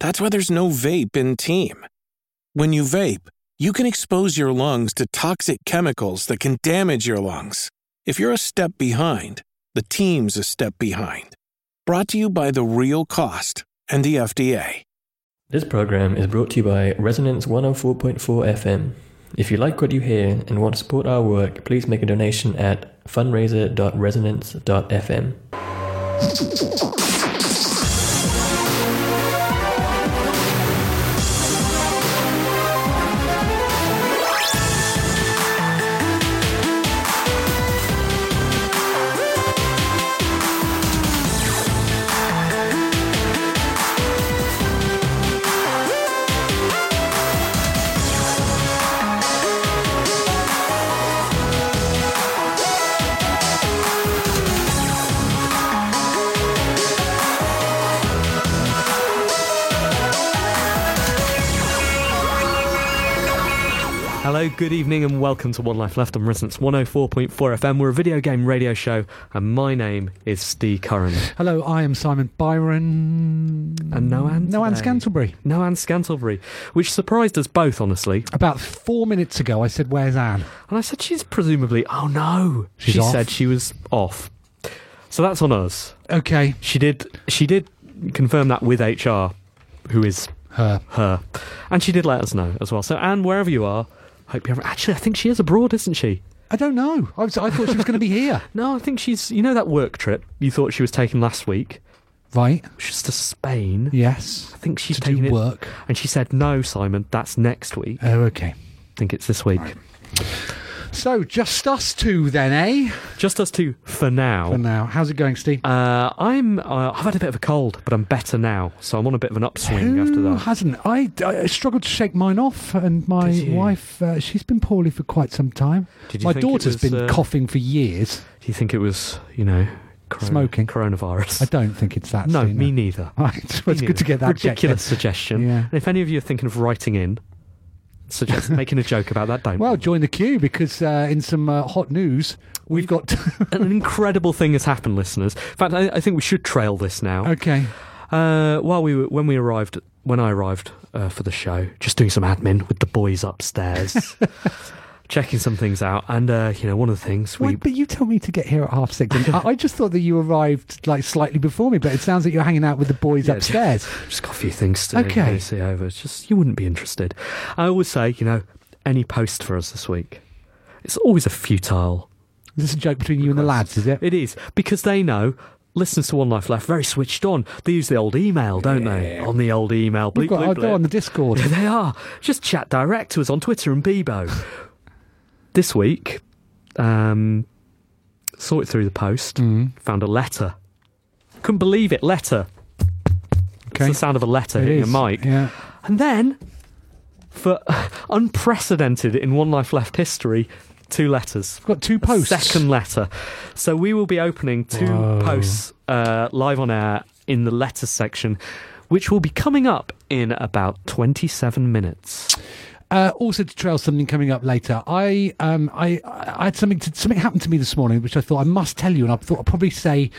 That's why there's no vape in Team. When you vape, you can expose your lungs to toxic chemicals that can damage your lungs. If you're a step behind, the team's a step behind. Brought to you by The Real Cost and the FDA. This program is brought to you by Resonance 104.4 FM. If you like what you hear and want to support our work, please make a donation at fundraiser.resonance.fm. Good evening and welcome to One Life Left on Resonance 104.4 FM. We're a video game radio show and my name is Steve Curran. Hello, I am Simon Byron. And No Anne Scantlebury. Which surprised us both, honestly. About 4 minutes ago I said, where's Anne? And I said, she's presumably... Oh no. She said she was off. So that's on us. Okay. She did confirm that with HR, who is... Her. And she did let us know as well. So Anne, wherever you are... Hope you haven't. Actually, I think she is abroad, isn't she? I don't know. I thought she was going to be here. No, I think she's... You know that work trip you thought she was taking last week? Right. She's to Spain. Yes. I think she's taking it... To do work. And she said, no, Simon, that's next week. Oh, OK. I think it's this week. Right. So, just us two then, eh? Just us two for now. For now. How's it going, Steve? I've had a bit of a cold, but I'm better now, so I'm on a bit of an upswing after that. Who hasn't? I struggled to shake mine off, and my wife, she's been poorly for quite some time. My daughter's been coughing for years. Do you think it was, smoking? Coronavirus. I don't think it's that. No, me neither. Right. Well, it's good to get that ridiculous suggestion. Yeah. And if any of you are thinking of writing in, suggest making a joke about that, don't. Well, join the queue because in some hot news, we've got an incredible thing has happened, listeners. In fact, I think we should trail this now. Okay. When I arrived for the show, just doing some admin with the boys upstairs, checking some things out, and one of the things we. Wait, but you tell me to get here at 6:30. I just thought that you arrived like slightly before me, but it sounds like you're hanging out with the boys upstairs. Just got a few things to see over. It's just you wouldn't be interested. I always say, any post for us this week, it's always a futile. Is this a joke between you and the lads? Is it? It is because they know. Listeners to One Life Left, very switched on. They use the old email, don't they? On the old email, they're on the Discord. Yeah, they are. Just chat direct to us on Twitter and Bebo. This week, saw it through the post, found a letter. Couldn't believe it, letter. Okay. It's the sound of a letter hitting a mic. Yeah. And then, for unprecedented in One Life Left history, two letters. We've got two posts. A second letter. So we will be opening two posts live on air in the letters section, which will be coming up in about 27 minutes. Also to trail something coming up later, I had something happened to me this morning, which I thought I must tell you, and I thought I'd probably say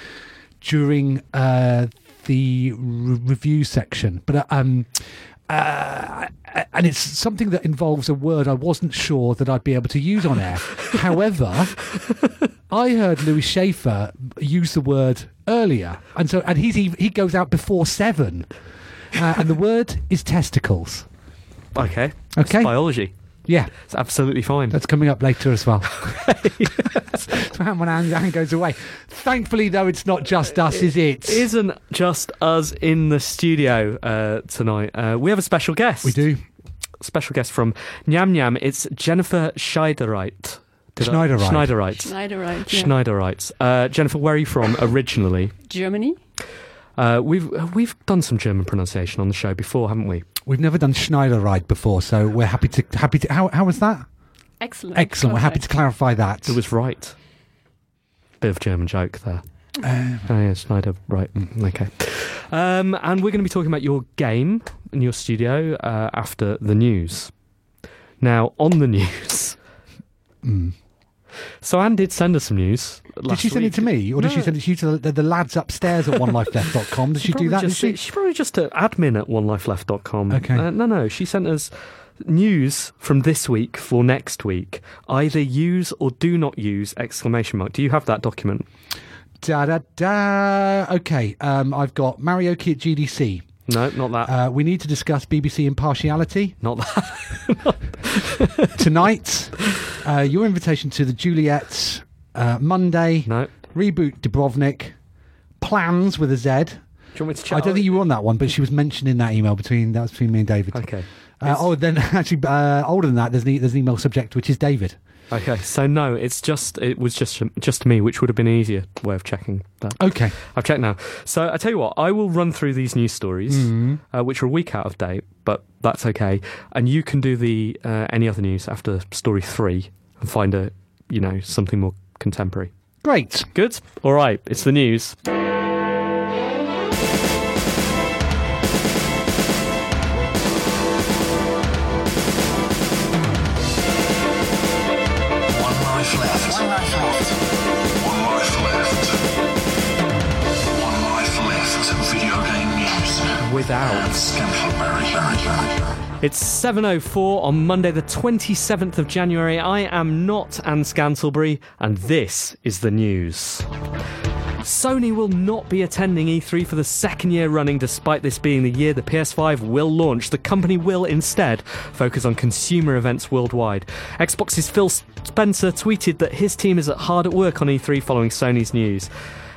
during the review section. But and it's something that involves a word I wasn't sure that I'd be able to use on air. However, I heard Louis Schaefer use the word earlier, and he goes out before 7, and the word is testicles. Okay. Biology. Yeah. It's absolutely fine. That's coming up later as well. When Anne goes away. Thankfully, though, it's not just us, is it? It isn't just us in the studio tonight. We have a special guest. We do. Special guest from Nyamyam. It's Jennifer Schneidereit. Schneidereit. Jennifer, where are you from originally? Germany. We've done some German pronunciation on the show before, haven't we? We've never done Schneidereit before, so we're happy to. How was that? Excellent. Excellent. Perfect. We're happy to clarify that. It was right. Bit of German joke there. Yeah, Schneidereit. Okay. And we're going to be talking about your game in your studio after the news. Now, on the news. So Anne did send us some news last week. Did she send it to me? Or did she send it to you, to the lads upstairs at onelifeleft.com? Did she do that? She's probably just at admin at onelifeleft.com. Okay. No, she sent us news from this week for next week. Either use or do not use, ! Do you have that document? Okay, I've got Mario Kart GDC. No, not that. We need to discuss BBC impartiality. Not that. Tonight, your invitation to the Juliet, Monday. No. Reboot Dubrovnik. Plans with a Z. Do you want me to chat? I don't think you were on that one, but she was mentioned in that email between me and David. Okay. Then actually, older than that, there's an email subject which is David. Okay, so no, it was just me, which would have been an easier way of checking that. Okay. I've checked now. So I tell you what, I will run through these news stories, which are a week out of date, but that's okay. And you can do the any other news after story 3 and find something more contemporary. Great. Good? All right, it's the news. Without. It's 7:04 on Monday the 27th of January. I am not Anne Scantlebury, and this is the news. Sony will not be attending E3 for the second year running, despite this being the year the PS5 will launch. The company will instead focus on consumer events worldwide. Xbox's Phil Spencer tweeted that his team is hard at work on E3 following Sony's news.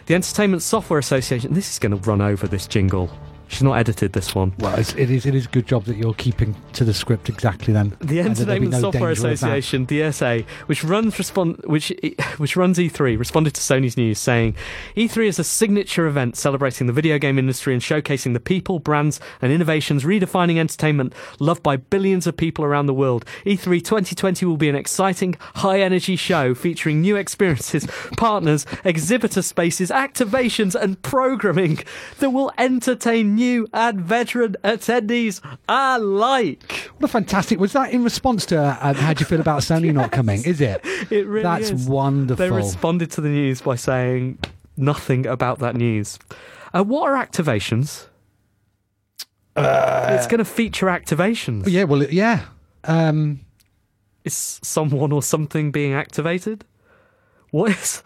The Entertainment Software Association... This is going to run over this jingle. She's not edited this one. Well, it is a good job that you're keeping to the script exactly then. The Entertainment Software Association, DSA, which runs E3, responded to Sony's news saying, E3 is a signature event celebrating the video game industry and showcasing the people, brands and innovations redefining entertainment loved by billions of people around the world. E3 2020 will be an exciting, high-energy show featuring new experiences, partners, exhibitor spaces, activations and programming that will entertain new and veteran attendees alike. What a fantastic... Was that in response to how do you feel about Sony not coming? Is it? It really is. That's wonderful. They responded to the news by saying nothing about that news. What are activations? It's going to feature activations. Yeah, well, yeah. Is someone or something being activated? What's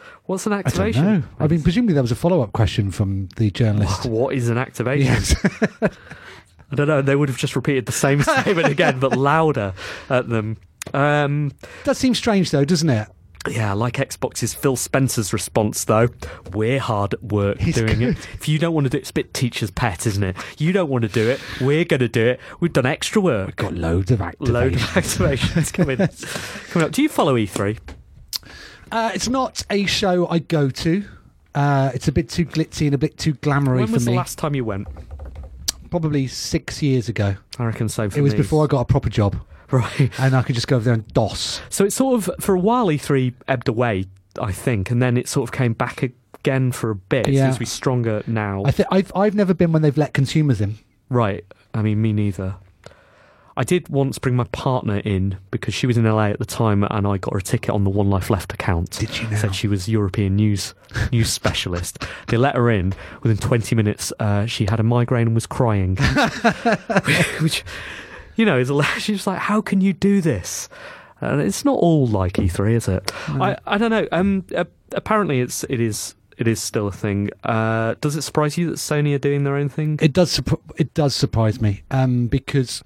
an activation? I don't know. I mean, presumably there was a follow-up question from the journalist. What is an activation? Yes. I don't know. They would have just repeated the same statement again, but louder at them. That seems strange, though, doesn't it? Yeah, like Xbox's Phil Spencer's response, though. We're hard at work doing it. If you don't want to do it, it's a bit teacher's pet, isn't it? You don't want to do it. We're going to do it. We've done extra work. We've got loads of activations. Coming up. Do you follow E3? It's not a show I go to. It's a bit too glitzy and a bit too glamoury for me. When was the last time you went? Probably 6 years ago. I reckon so for me. It was before I got a proper job. Right. And I could just go over there and doss. So it's sort of, for a while E3 ebbed away, I think, and then it sort of came back again for a bit. Yeah. It seems to be stronger now. I've never been when they've let consumers in. Right. I mean, me neither. I did once bring my partner in because she was in LA at the time and I got her a ticket on the One Life Left account. Did you know? Said she was European news specialist. They let her in. Within 20 minutes, she had a migraine and was crying. Which, she was like, how can you do this? And it's not all like E3, is it? No. I don't know. Apparently it is still a thing. Does it surprise you that Sony are doing their own thing? It does surprise me because...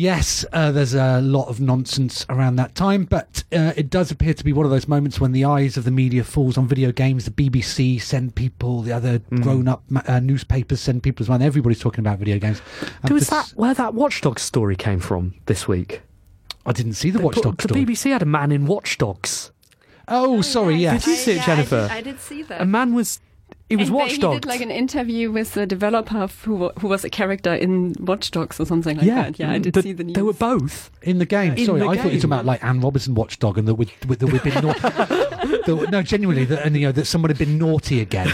Yes, there's a lot of nonsense around that time, but it does appear to be one of those moments when the eyes of the media falls on video games. The BBC send people, the other grown-up newspapers send people as well. Everybody's talking about video games. Was that where that Watch Dogs story came from this week? I didn't see the Watch Dogs story. The BBC had a man in Watch Dogs. Oh, sorry, yes. Did you see it, Jennifer? I did see that. A man was... It was Watch Dogs. He did like an interview with the developer who was a character in Watch Dogs or something like that. Yeah, I did see the news. They were both in the game. Sorry, I thought you were talking about like Anne Robinson Watch Dog and that we'd been naughty. No, genuinely, that someone had been naughty again.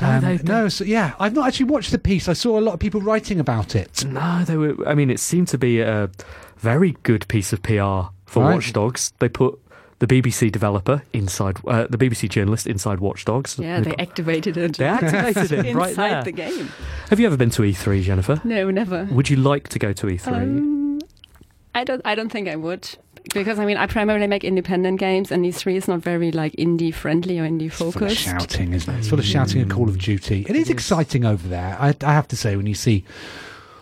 I've not actually watched the piece. I saw a lot of people writing about it. No, they were. I mean, it seemed to be a very good piece of PR for Watch Dogs. They put the BBC developer inside, the BBC journalist inside Watch Dogs. Yeah, they activated it. They activated it right there. Inside the game. Have you ever been to E3, Jennifer? No, never. Would you like to go to E3? I don't think I would. Because, I mean, I primarily make independent games, and E3 is not very, like, indie-friendly or indie-focused. It's sort of shouting, isn't it? It's sort of shouting and Call of Duty. It is exciting over there, I have to say, when you see...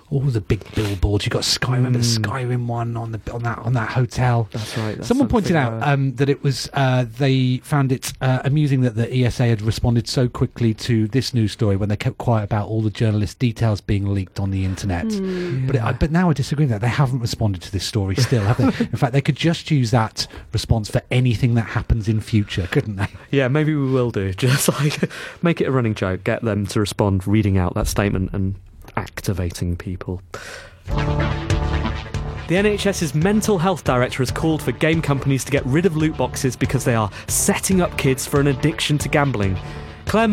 all the big billboards. You got Skyrim, the Skyrim one on that hotel. That's right. Someone pointed out that it was. They found it amusing that the ESA had responded so quickly to this news story when they kept quiet about all the journalist details being leaked on the internet. Mm. But now I disagree with that. They haven't responded to this story still, have they? In fact, they could just use that response for anything that happens in future, couldn't they? Yeah, maybe we will do. Just like make it a running joke. Get them to respond, reading out that statement and activating people. The NHS's mental health director has called for game companies to get rid of loot boxes because they are setting up kids for an addiction to gambling. Claire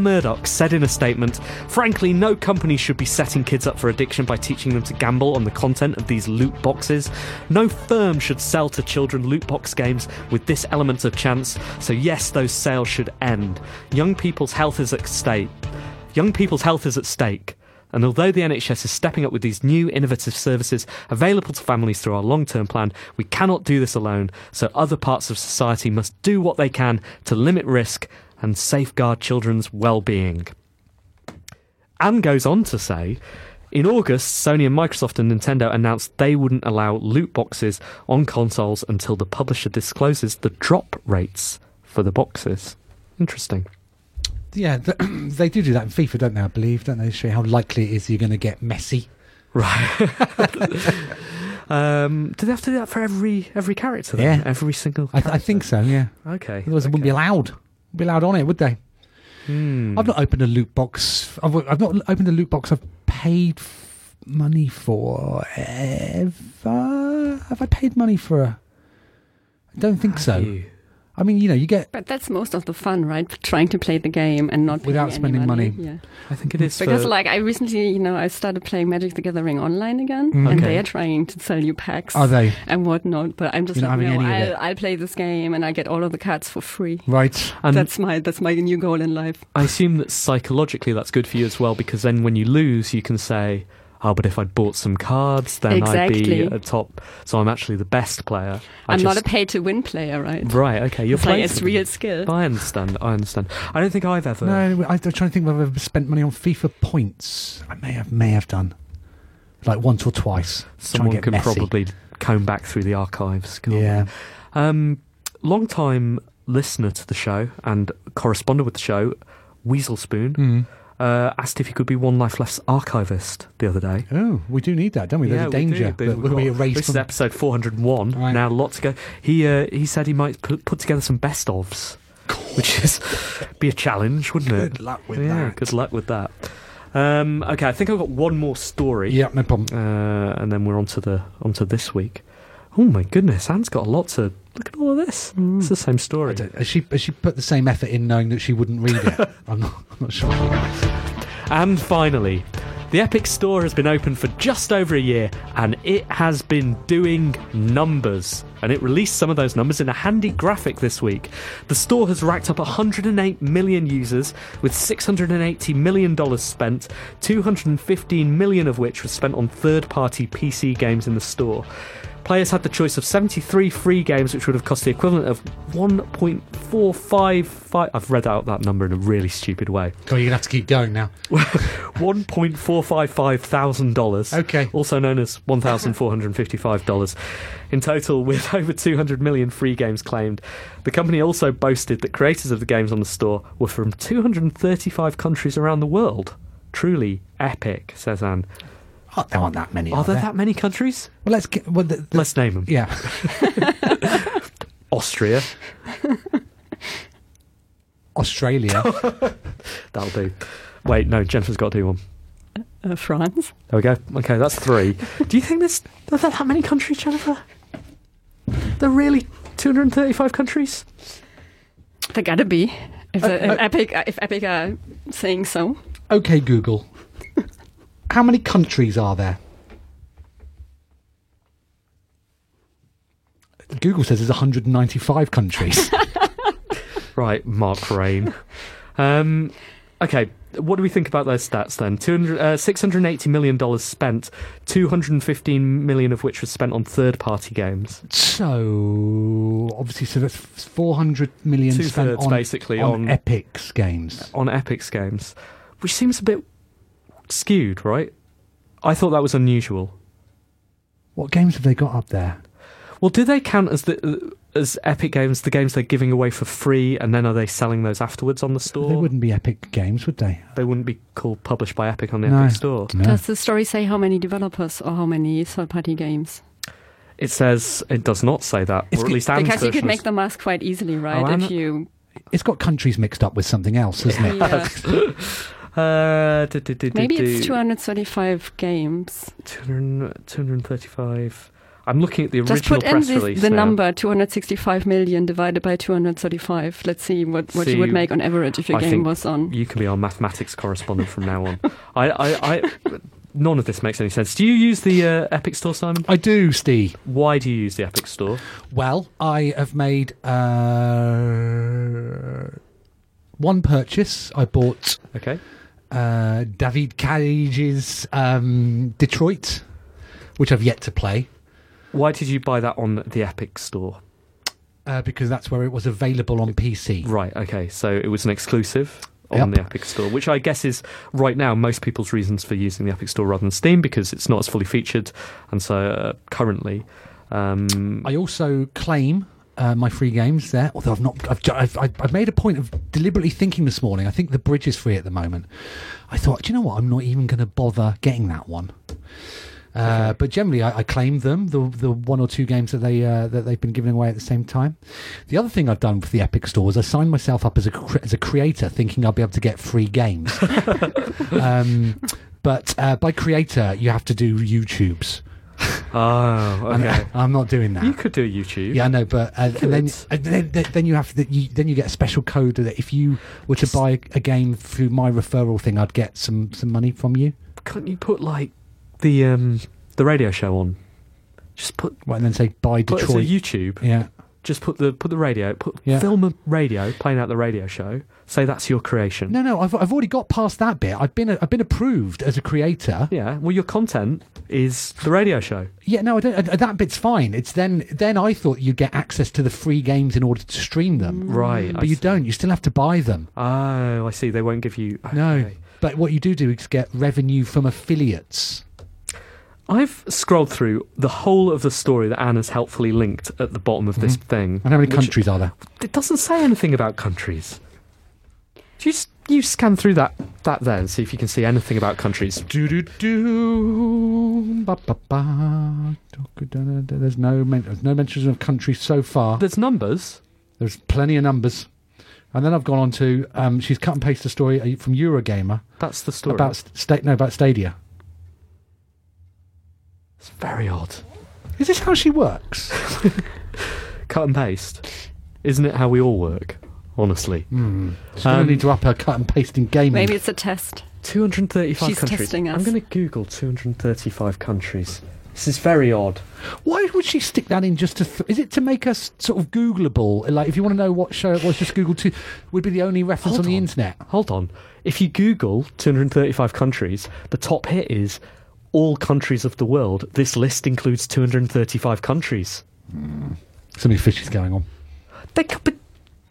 Murdoch said in a statement, "Frankly, no company should be setting kids up for addiction by teaching them to gamble on the content of these loot boxes. No firm should sell to children loot box games with this element of chance, so yes, those sales should end. Young people's health is at stake, and although the NHS is stepping up with these new innovative services available to families through our long-term plan, we cannot do this alone, so other parts of society must do what they can to limit risk and safeguard children's well-being." Anne goes on to say, in August, Sony and Microsoft and Nintendo announced they wouldn't allow loot boxes on consoles until the publisher discloses the drop rates for the boxes. Interesting. Yeah, they do that in FIFA, don't they? I believe, don't they? Show how likely it is you're going to get messy, right? Do they have to do that for every character? Then? Yeah, every single. I think so. Yeah. Okay. Otherwise, it wouldn't be allowed. Wouldn't be allowed on it, would they? Hmm. I've not opened a loot box. I've not opened a loot box I've paid money for ever. Have I paid money for? I don't think so. You? I mean, you get... But that's most of the fun, right? Trying to play the game and not... Without spending money. Yeah. I think it is. Because, I recently, I started playing Magic the Gathering online again, and they are trying to sell you packs. Are they? And whatnot, but I'm just I'll play this game and I get all of the cards for free. Right. And that's my new goal in life. I assume that psychologically that's good for you as well, because then when you lose, you can say... oh, but if I'd bought some cards, then I'd be a top... So I'm actually the best player. I'm not a pay-to-win player, right? Right, okay. You're playing... It's real skill. I understand. I don't think I've ever... No, I'm trying to think whether I've ever spent money on FIFA points. I may have done. Like once or twice. Someone can probably comb back through the archives. Yeah. Long-time listener to the show and correspondent with the show, Weasel Spoon... Mm. Asked if he could be One Life Left's archivist the other day. Oh, we do need that, don't we? There's a danger that we'll be erased. This is episode 401. Right. Now, lots to go. He said he might put together some best ofs, which is be a challenge, wouldn't it? Good luck with that. Good luck with that. Okay, I think I've got one more story. Yeah, no problem. And then we're onto this week. Oh my goodness, Anne's got a lot to... Look at all of this. Mm. It's the same story. Has she put the same effort in knowing that she wouldn't read it? I'm not sure. And finally, the Epic Store has been open for just over a year and it has been doing numbers. And it released some of those numbers in a handy graphic this week. The store has racked up 108 million users with $680 million spent, 215 million of which was spent on third-party PC games in the store. Players had the choice of 73 free games, which would have cost the equivalent of 1.455... I've read out that number in a really stupid way. God, you're going to have to keep going now. $1,455,000. Okay. Also known as $1,455. In total, with over 200 million free games claimed. The company also boasted that creators of the games on the store were from 235 countries around the world. Truly epic, says Anne. Oh, there aren't that many. Are there that many countries? Well, let's name them. Yeah. Austria. Australia. That'll do. Wait, no, Jennifer's got to do one. France. There we go. Okay, that's three. Do you think are there that many countries, Jennifer? There are really 235 countries? There gotta be. If Epic are saying so. Okay, Google. How many countries are there? Google says there's 195 countries. Right, Mark Rain. Okay, what do we think about those stats then? $680 million spent, $215 million of which was spent on third-party games. So, obviously, that's $400 million spent on Epic's games. On Epic's games, which seems a bit skewed, right? I thought that was unusual. What games have they got up there? Well, do they count as Epic Games the games they're giving away for free, and then are they selling those afterwards on the store? They wouldn't be Epic Games, would they? They wouldn't be called published by Epic on the Epic Store. No. Does the story say how many developers or how many third-party games? It says it does not say that, or at least Anne's version. Because you could make the mask quite easily, right? It's got countries mixed up with something else, isn't it? Yeah. Maybe it's 235 games. 235. I'm looking at the original press release. Just put in the number 265 million divided by 235. Let's see what you would make on average if your game was on. You can be our mathematics correspondent from now on. None of this makes any sense. Do you use the Epic Store, Simon? I do, Steve. Why do you use the Epic Store? Well, I have made one purchase. I bought... Okay. David Cage's Detroit, which I've yet to play. Why did you buy that on the Epic Store? Because that's where it was available on PC. Right, okay. So it was an exclusive on the Epic Store, which I guess is right now most people's reasons for using the Epic Store rather than Steam, because it's not as fully featured. And so currently... I also claim... my free games there, although I've made a point of deliberately thinking this morning. I think the bridge is free at the moment. I thought, do you know what? I'm not even going to bother getting that one. Okay. But generally, I claim them, the one or two games that they've been giving away at the same time. The other thing I've done with the Epic Store is I signed myself up as a creator, thinking I'll be able to get free games. But by creator, you have to do YouTubes. Oh, okay. I'm not doing that. You could do YouTube. Yeah, I know, but then you have you get a special code that if you were to buy a game through my referral thing, I'd get some money from you. Can't you put like the radio show on? Just put and then say buy Detroit. Put it to YouTube. Yeah. Just put the radio. Film a radio playing out the radio show. Say that's your creation. No, I've already got past that bit. I've been approved as a creator. Yeah. Well, your content is the radio show. Yeah. No, I don't. That bit's fine. It's then I thought you'd get access to the free games in order to stream them. Right. But you don't. You still have to buy them. Oh, I see. They won't give you. Okay. No. But what you do is get revenue from affiliates. I've scrolled through the whole of the story that Anna's helpfully linked at the bottom of this thing. And how many countries are there? It doesn't say anything about countries. Do you scan through that there and see if you can see anything about countries? There's no mention of countries so far. There's numbers. There's plenty of numbers. And then I've gone on to she's cut and pasted a story from Eurogamer. That's the story about Stadia. It's very odd. Is this how she works? Cut and paste. Isn't it how we all work? Honestly. She's going to need to up her cut and pasting gaming. Maybe it's a test. 235 she's countries. She's testing us. I'm going to Google 235 countries. This is very odd. Why would she stick that in just to... is it to make us sort of Googleable? Like, if you want to know what show it was, just Google 2... would be the only reference on the internet. Hold on. If you Google 235 countries, the top hit is... all countries of the world. This list includes 235 countries. So many fishes going on. There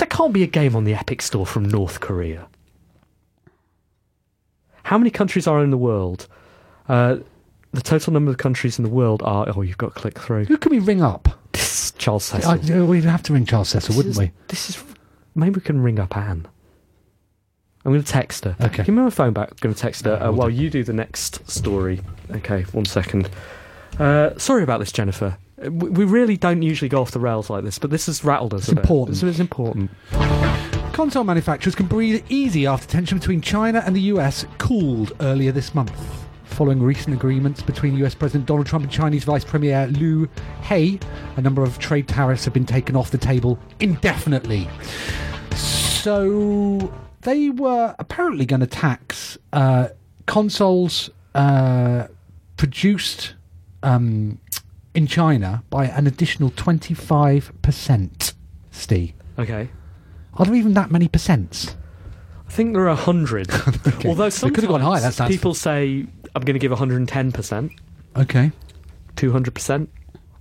can't be a game on the Epic Store from North Korea. How many countries are in the world? The total number of countries in the world are... Oh, you've got to click through. Who can we ring up? This is Charles Cecil. We'd have to ring Charles Cecil, wouldn't we? Maybe we can ring up Anne. I'm going to text her. Okay. Give me my phone back. I'm going to text her while you do the next story. Okay, 1 second. Sorry about this, Jennifer. We really don't usually go off the rails like this, but this has rattled us a bit. It's important. Console manufacturers can breathe easy after tension between China and the US cooled earlier this month, following recent agreements between US President Donald Trump and Chinese Vice Premier Liu He. A number of trade tariffs have been taken off the table indefinitely. So they were apparently going to tax consoles produced... in China by an additional 25%, Steve. Okay. Are there even that many percents? I think there are 100. Okay. Although sometimes people say, I'm going to give 110%. Okay. 200%.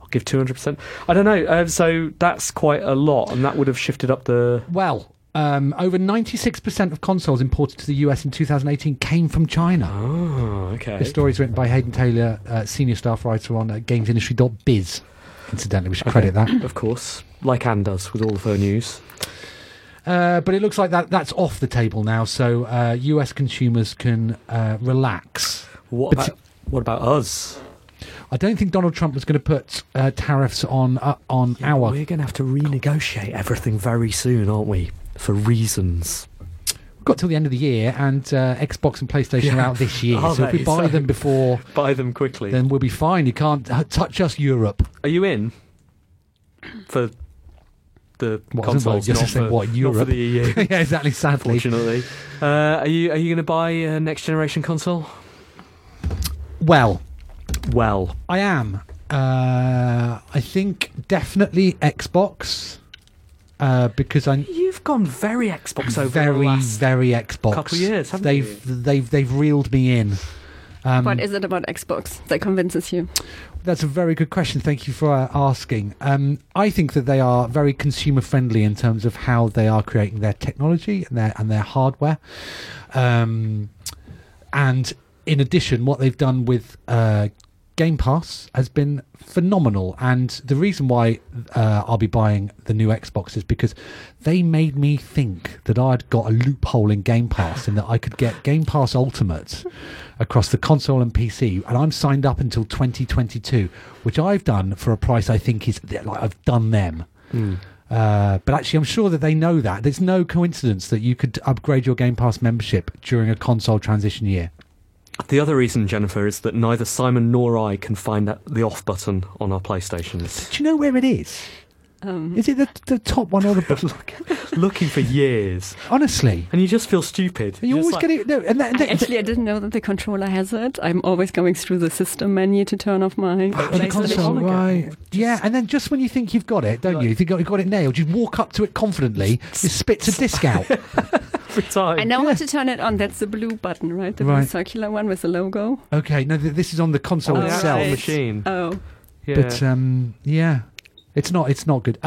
I'll give 200%. I don't know. So that's quite a lot, and that would have shifted up the... Well, over 96% of consoles imported to the US in 2018 came from China. Oh, okay. The story's written by Hayden Taylor, senior staff writer on gamesindustry.biz. Incidentally, we should credit that. Of course, like Anne does with all of her news. But it looks like that's off the table now, so US consumers can relax. What about us? I don't think Donald Trump was going to put tariffs on our... We're going to have to renegotiate everything very soon, aren't we? For reasons. We've got till the end of the year, and Xbox and PlayStation are out this year. So if we buy them before... Buy them quickly. Then we'll be fine. You can't touch us, Europe. Are you in? For the consoles, Europe? Not for the EU. Yeah, exactly, sadly. Unfortunately. Are you going to buy a next-generation console? Well, I am. I think definitely Xbox... because you've gone very Xbox over the last very Xbox couple of years, haven't you? They've reeled me in. What is it about Xbox that convinces you? That's a very good question. Thank you for asking. I think that they are very consumer friendly in terms of how they are creating their technology and their hardware. And in addition, what they've done with Game Pass has been phenomenal, and the reason why I'll be buying the new Xbox is because they made me think that I'd got a loophole in Game Pass and that I could get Game Pass Ultimate across the console and PC, and I'm signed up until 2022, which I've done for a price I think is like I've done them. But actually I'm sure that they know that. There's no coincidence that you could upgrade your Game Pass membership during a console transition year. The other reason, Jennifer, is that neither Simon nor I can find the off button on our PlayStations. Do you know where it is? Is it the top one or the bottom? Looking for years. Honestly. And you just feel stupid. You always get it. No, actually, I didn't know that the controller has it. I'm always going through the system menu to turn off my console. Right. Yeah, and then just when you think you've got it, don't you? You think you've got it nailed. You walk up to it confidently. It spits a disc out. Every time. I know how to turn it on. That's the blue button, right? The blue circular one with the logo. Okay. No, this is on the console itself. Right. Machine. Oh. Yeah. But yeah. It's not good.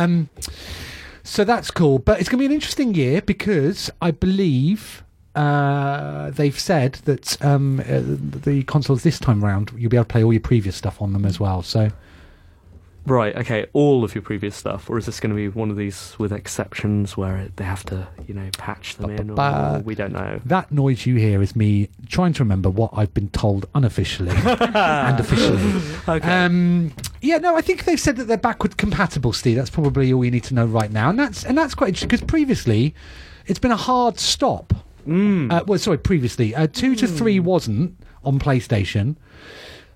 So that's cool. But it's going to be an interesting year because I believe they've said that the consoles this time round, you'll be able to play all your previous stuff on them as well. So, right, okay, all of your previous stuff. Or is this going to be one of these with exceptions where they have to, patch them in? Or we don't know. That noise you hear is me trying to remember what I've been told unofficially and officially. Okay. I think they've said that they're backward compatible, Steve. That's probably all you need to know right now. And that's quite interesting because previously it's been a hard stop. Previously. 2 to 3 wasn't on PlayStation.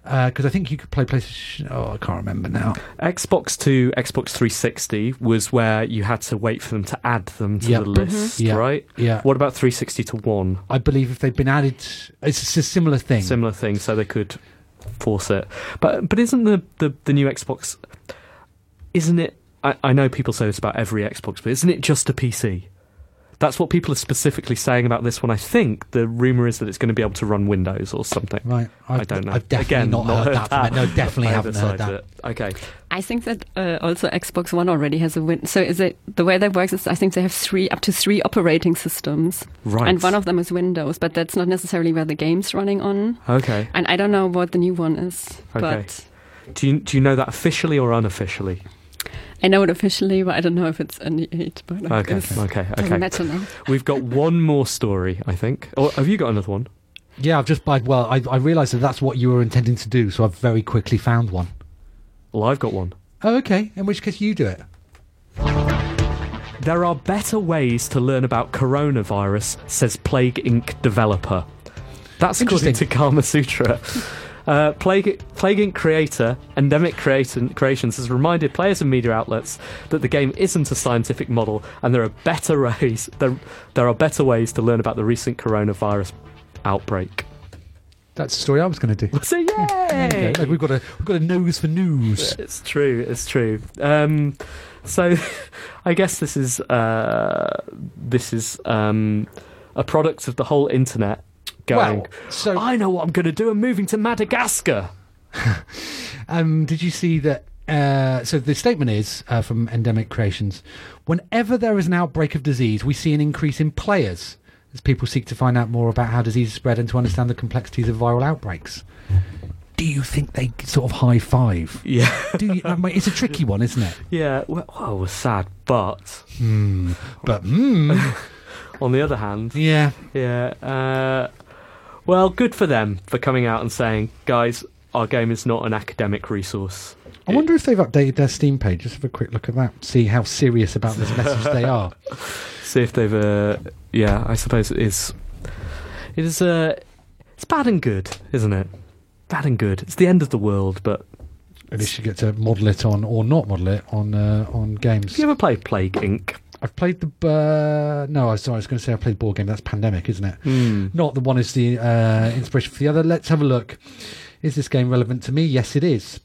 Because I think you could play PlayStation... Oh, I can't remember now. Xbox 2, Xbox 360 was where you had to wait for them to add them to the list, right? Yeah. What about 360 to 1? I believe if they've been added... It's a similar thing. Similar thing, so they could force it. But isn't the new Xbox... Isn't it... I know people say this about every Xbox, but isn't it just a PC? That's what people are specifically saying about this one. I think the rumour is that it's going to be able to run Windows or something. Right. I don't know. I've definitely not heard that. No, definitely haven't heard that. Okay. I think that also Xbox One already has a Win. So is it the way that works is I think they have up to three operating systems. Right. And one of them is Windows, but that's not necessarily where the game's running on. Okay. And I don't know what the new one is. Okay. But do you know that officially or unofficially? I know it officially, but I don't know if it's ND8. But okay. Matter now. We've got one more story, I think. Or have you got another one? Yeah, I've just I realised that that's what you were intending to do, so I've very quickly found one. Well, I've got one. Oh, okay. In which case, you do it. There are better ways to learn about coronavirus, says Plague Inc. developer. That's according to Kama Sutra. Plague Inc. creator Ndemic Creations has reminded players and media outlets that the game isn't a scientific model, and there are better ways to learn about the recent coronavirus outbreak. That's the story I was going to do. So yay! We've got a nose for news. It's true. So I guess this is a product of the whole internet. I know what I'm going to do. I'm moving to Madagascar. Did you see that? So the statement is from Ndemic Creations. Whenever there is an outbreak of disease, we see an increase in players as people seek to find out more about how disease is spread and to understand the complexities of viral outbreaks. Do you think they sort of high five? Yeah. It's a tricky one, isn't it? Yeah. Well, we're sad, but. On the other hand, well, good for them for coming out and saying, guys, our game is not an academic resource. I wonder if they've updated their Steam page. Just have a quick look at that. See how serious about this message they are. See if they've. I suppose it is. It is. It's bad and good, isn't it? Bad and good. It's the end of the world, but. At least you get to model it on, or not model it on games. Have you ever played Plague Inc.? I've played the... I was going to say I played board game. That's Pandemic, isn't it? Mm. Not the one is the inspiration for the other. Let's have a look. Is this game relevant to me? Yes, it is.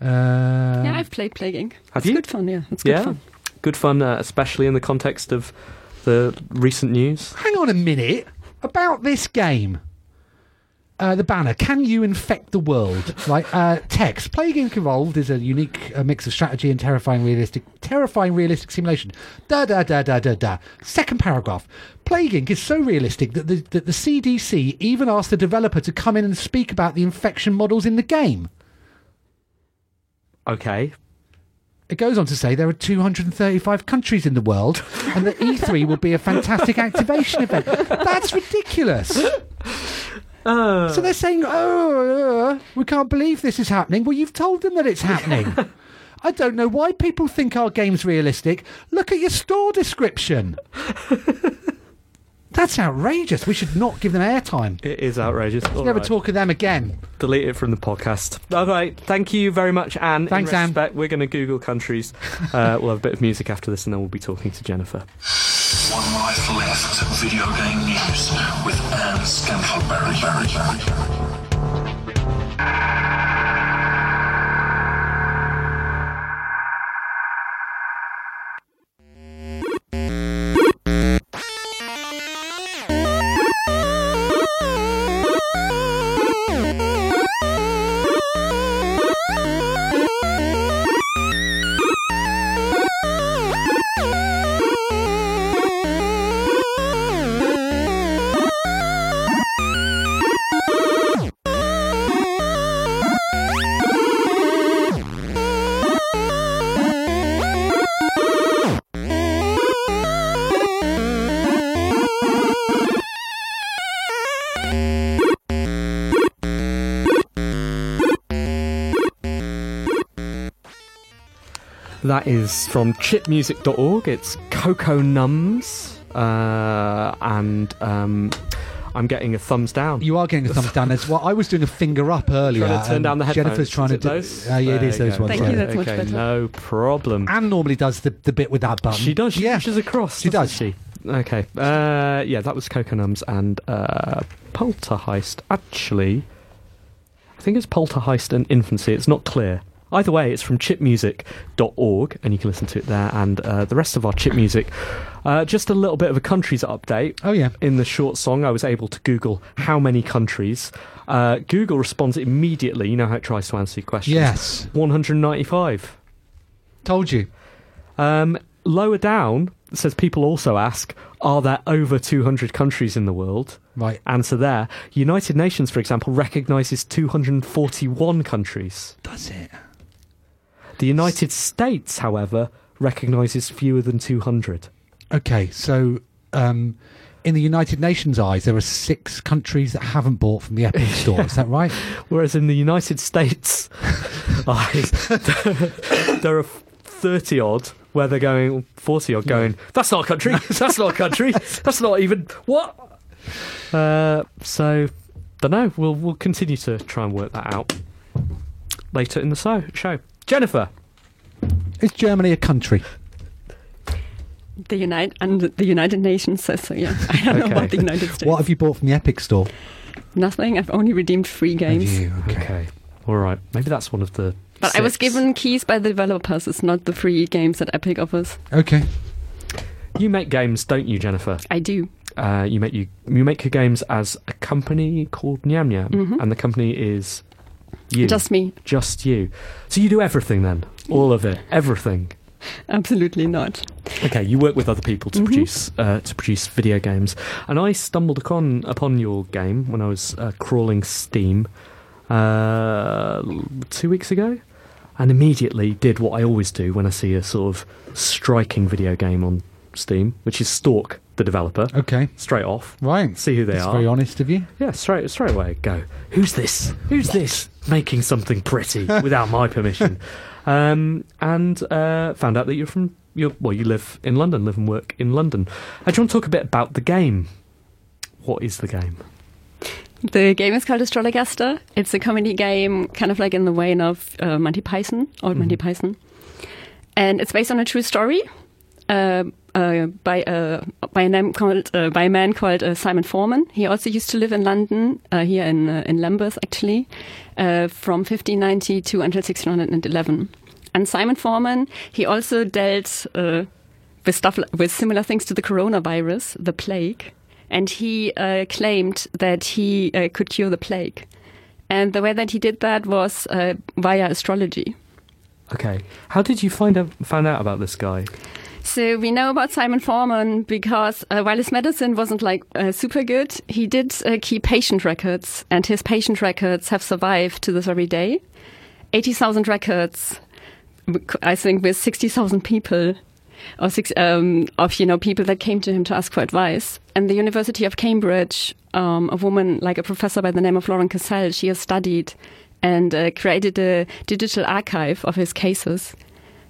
I've played Plague Inc. Have you? It's good fun, yeah. Good fun, especially in the context of the recent news. Hang on a minute. About this game. The banner, can you infect the world? Right, text, Plague Inc. Evolved is a unique mix of strategy and terrifying realistic simulation. Second paragraph, Plague Inc. is so realistic that the CDC even asked the developer to come in and speak about the infection models in the game. Okay. It goes on to say there are 235 countries in the world and that E3 will be a fantastic activation event. That's ridiculous. So they're saying, we can't believe this is happening. Well, you've told them that it's happening. I don't know why people think our game's realistic. Look at your store description. That's outrageous. We should not give them airtime. It is outrageous. Let's never talk of them again. Delete it from the podcast. All right. Thank you very much, Anne. Thanks, Anne. We're going to Google countries. We'll have a bit of music after this, and then we'll be talking to Jennifer. One Life Left video game news with Anne Scantleberry. That is from chipmusic.org. It's Coco Nums. And I'm getting a thumbs down. You are getting a thumbs down. As well, I was doing a finger up earlier. Trying to turn down the headphones. Jennifer's trying to do those. It is those ones. Thank you, that's much better. No problem. Anne normally does the bit with that button. She does. She pushes across. She does. She. Okay. That was Coco Nums and Polterheist. Actually, I think it's Polterheist and Infancy. It's not clear. Either way, it's from chipmusic.org, and you can listen to it there and the rest of our chip music. Just a little bit of a countries update. Oh, yeah. In the short song, I was able to Google how many countries. Google responds immediately. You know how it tries to answer your questions. Yes. 195. Told you. Lower down, it says people also ask, are there over 200 countries in the world? Right. Answer there. United Nations, for example, recognises 241 countries. Does it? The United States, however, recognises fewer than 200. Okay, so in the United Nations' eyes, there are 6 countries that haven't bought from the Epic Store. Yeah. Is that right? Whereas in the United States' eyes, there are 30-odd where they're going, 40-odd going, that's not a country, that's not a country, that's not even, what? So, don't know, we'll continue to try and work that out later in the show. Jennifer. Is Germany a country? The United Nations says so, yeah. I don't know about the United States. What have you bought from the Epic Store? Nothing. I've only redeemed free games. Okay. All right. Maybe that's one of the six. I was given keys by the developers. It's not the free games that Epic offers. Okay. You make games, don't you, Jennifer? I do. You make your games as a company called Nyamyam, and the company is you. Just me. Just you. So you do everything then? All of it? Everything? Absolutely not. Okay, you work with other people to produce video games, and I stumbled upon your game when I was crawling Steam 2 weeks ago, and immediately did what I always do when I see a sort of striking video game on Steam, which is stalk the developer. Okay, straight off. Right, see who they are. That's very honest of you. Yeah, straight away. Go. Who's this? Who's this? Making something pretty without my permission. And found out that you're from you live in London, live and work in London. Do you want to talk a bit about the game? What is the game? The game is called Astrologaster. It's a comedy game, kind of like in the vein of Monty Python, old Monty Python, and it's based on a true story by a man called Simon Forman. He also used to live in London, here in Lambeth actually, from 1592 until 1611. And Simon Forman, he also dealt with similar things to the coronavirus, the plague, and he claimed that he could cure the plague. And the way that he did that was via astrology. Okay. How did you find out about this guy? So we know about Simon Forman because while his medicine wasn't super good, he did keep patient records, and his patient records have survived to this very day. 80,000 records, I think, with 60,000 people people that came to him to ask for advice. And the University of Cambridge, a woman, a professor by the name of Lauren Cassell, she has studied and created a digital archive of his cases.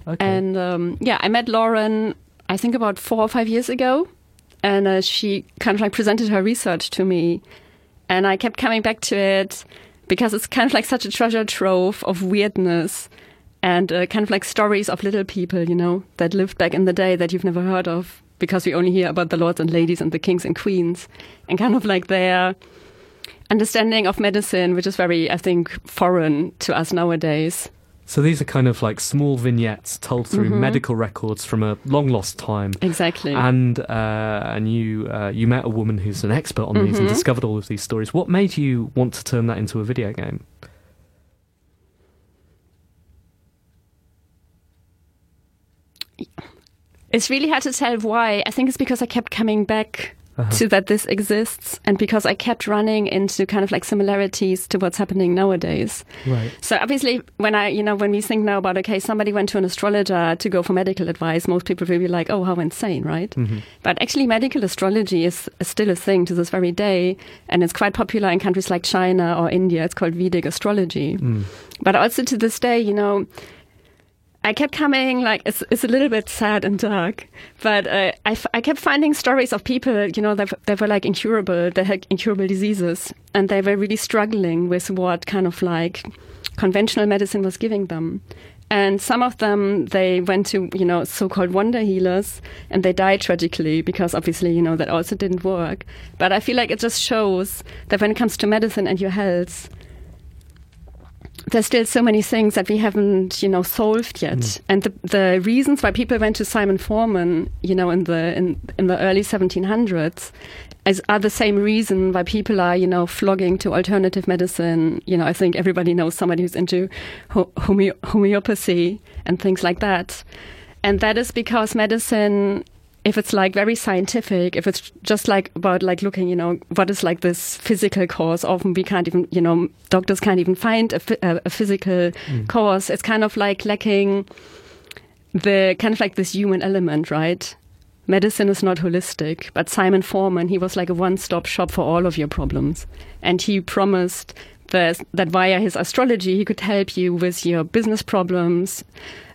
Okay. And I met Lauren, I think, about 4 or 5 years ago, and she kind of presented her research to me, and I kept coming back to it because it's kind of such a treasure trove of weirdness and stories of little people, that lived back in the day that you've never heard of, because we only hear about the lords and ladies and the kings and queens, and their understanding of medicine, which is very, I think, foreign to us nowadays. So these are small vignettes told through medical records from a long lost time. Exactly. And you met a woman who's an expert on these and discovered all of these stories. What made you want to turn that into a video game? It's really hard to tell why. I think it's because I kept coming back to that this exists, and because I kept running into similarities to what's happening nowadays. Right. So obviously when we think now about, okay, somebody went to an astrologer to go for medical advice, most people will be like, oh, how insane, right? But actually medical astrology is still a thing to this very day, and it's quite popular in countries like China or India. It's called Vedic astrology. But also to this day, I kept coming, it's a little bit sad and dark, but I kept finding stories of people, they were incurable, they had incurable diseases, and they were really struggling with what conventional medicine was giving them. And some of them, they went to, so-called wonder healers, and they died tragically because obviously, that also didn't work. But I feel it just shows that when it comes to medicine and your health, there's still so many things that we haven't, solved yet. Mm. And the reasons why people went to Simon Forman, in the early 1700s, are the same reason why people are, flogging to alternative medicine. I think everybody knows somebody who's into homeopathy and things like that. And that is because medicine, if it's very scientific, if it's just about looking, what is this physical cause, often we can't even, doctors can't even find a physical cause. It's lacking the this human element, right? Medicine is not holistic, but Simon Forman, he was a one-stop shop for all of your problems. And he promised that via his astrology, he could help you with your business problems,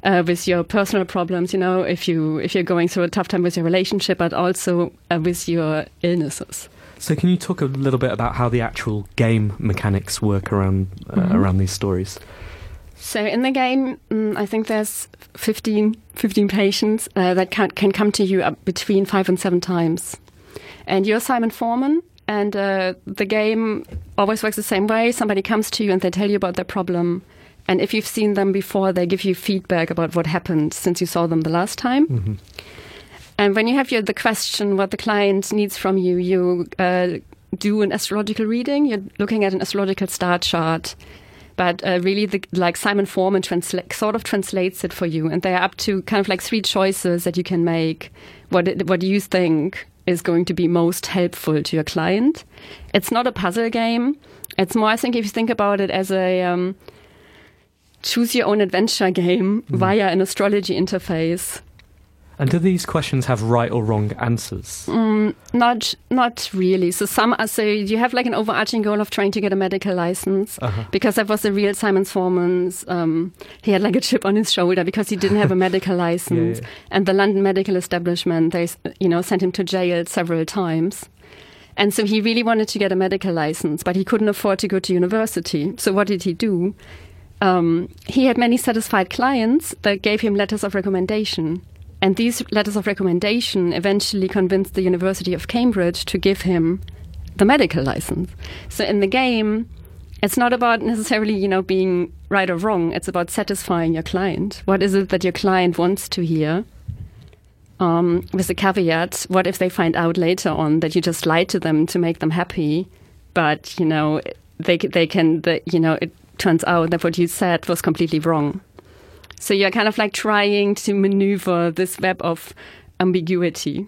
with your personal problems, if you're going through a tough time with your relationship, but also with your illnesses. So can you talk a little bit about how the actual game mechanics work around these stories? So in the game, I think there's 15 patients that can come to you up between 5 and 7 times. And you're Simon Forman. And the game always works the same way. Somebody comes to you and they tell you about their problem. And if you've seen them before, they give you feedback about what happened since you saw them the last time. Mm-hmm. And when you have the question what the client needs from you, you do an astrological reading. You're looking at an astrological star chart. But really, Simon Forman translates it for you. And there are up to 3 choices that you can make. What do you think is going to be most helpful to your client? It's not a puzzle game. It's more, I think, if you think about it as a choose-your-own-adventure game via an astrology interface. And do these questions have right or wrong answers? Not really. So you have an overarching goal of trying to get a medical license, because that was the real Simon Forman's. He had a chip on his shoulder because he didn't have a medical license, and the London medical establishment they sent him to jail several times, and so he really wanted to get a medical license, but he couldn't afford to go to university. So what did he do? He had many satisfied clients that gave him letters of recommendation. And these letters of recommendation eventually convinced the University of Cambridge to give him the medical license. So in the game, it's not about necessarily, being right or wrong. It's about satisfying your client. What is it that your client wants to hear? With the caveat, what if they find out later on that you just lied to them to make them happy? But, it turns out that what you said was completely wrong. So you're trying to maneuver this web of ambiguity.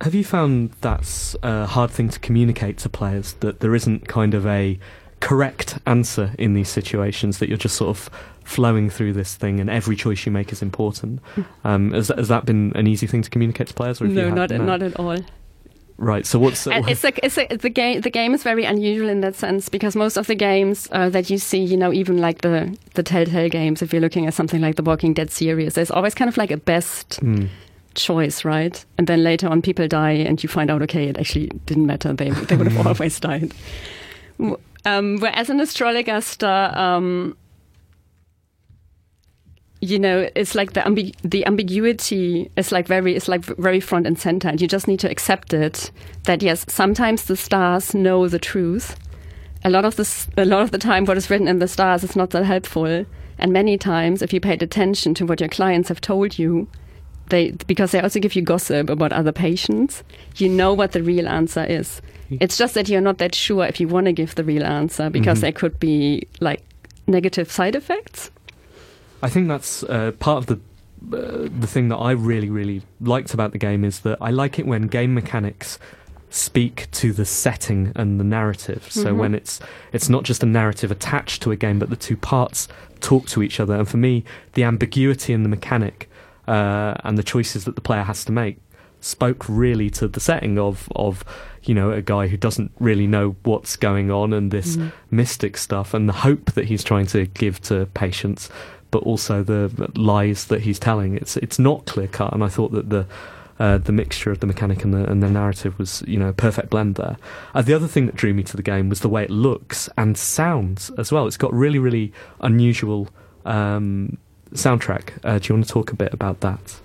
Have you found that's a hard thing to communicate to players, that there isn't a correct answer in these situations, that you're just sort of flowing through this thing and every choice you make is important? Has that been an easy thing to communicate to players? Or have not at all. Right, so what's... the game is very unusual in that sense, because most of the games that you see, even the Telltale games, if you're looking at something like the Walking Dead series, there's always a best choice, right? And then later on people die and you find out, okay, it actually didn't matter. They would have always died. Whereas an Astrologaster... it's the ambiguity is very front and center, and you just need to accept it. That yes, sometimes the stars know the truth. A lot of the time, what is written in the stars is not that helpful. And many times, if you paid attention to what your clients have told you, because they also give you gossip about other patients, what the real answer is. It's just that you're not that sure if you want to give the real answer, because there could be negative side effects. I think that's part of the thing that I really, really liked about the game, is that I like it when game mechanics speak to the setting and the narrative. So when it's not just a narrative attached to a game, but the two parts talk to each other. And for me, the ambiguity in the mechanic and the choices that the player has to make spoke really to the setting of a guy who doesn't really know what's going on, and this mystic stuff and the hope that he's trying to give to patients, but also the lies that he's telling. It's not clear-cut, and I thought that the mixture of the mechanic and the narrative was, a perfect blend there. The other thing that drew me to the game was the way it looks and sounds as well. It's got really, really unusual soundtrack. Do you want to talk a bit about that?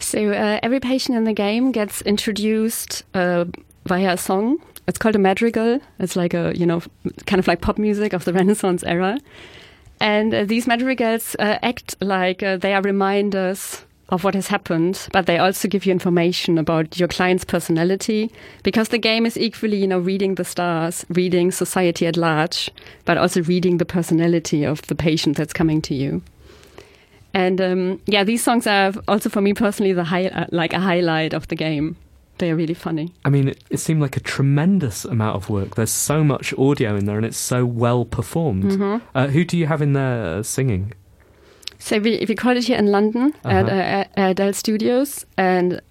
So every patient in the game gets introduced via a song. It's called a madrigal. It's pop music of the Renaissance era. And these madrigals act like they are reminders of what has happened, but they also give you information about your client's personality, because the game is equally, you know, reading the stars, reading society at large, but also reading the personality of the patient that's coming to you. And these songs are also, for me personally, a highlight of the game. They're really funny. I mean, it seemed like a tremendous amount of work. There's so much audio in there, and it's so well performed. Mm-hmm. Who do you have in there singing? So we recorded here in London at Dell Studios, and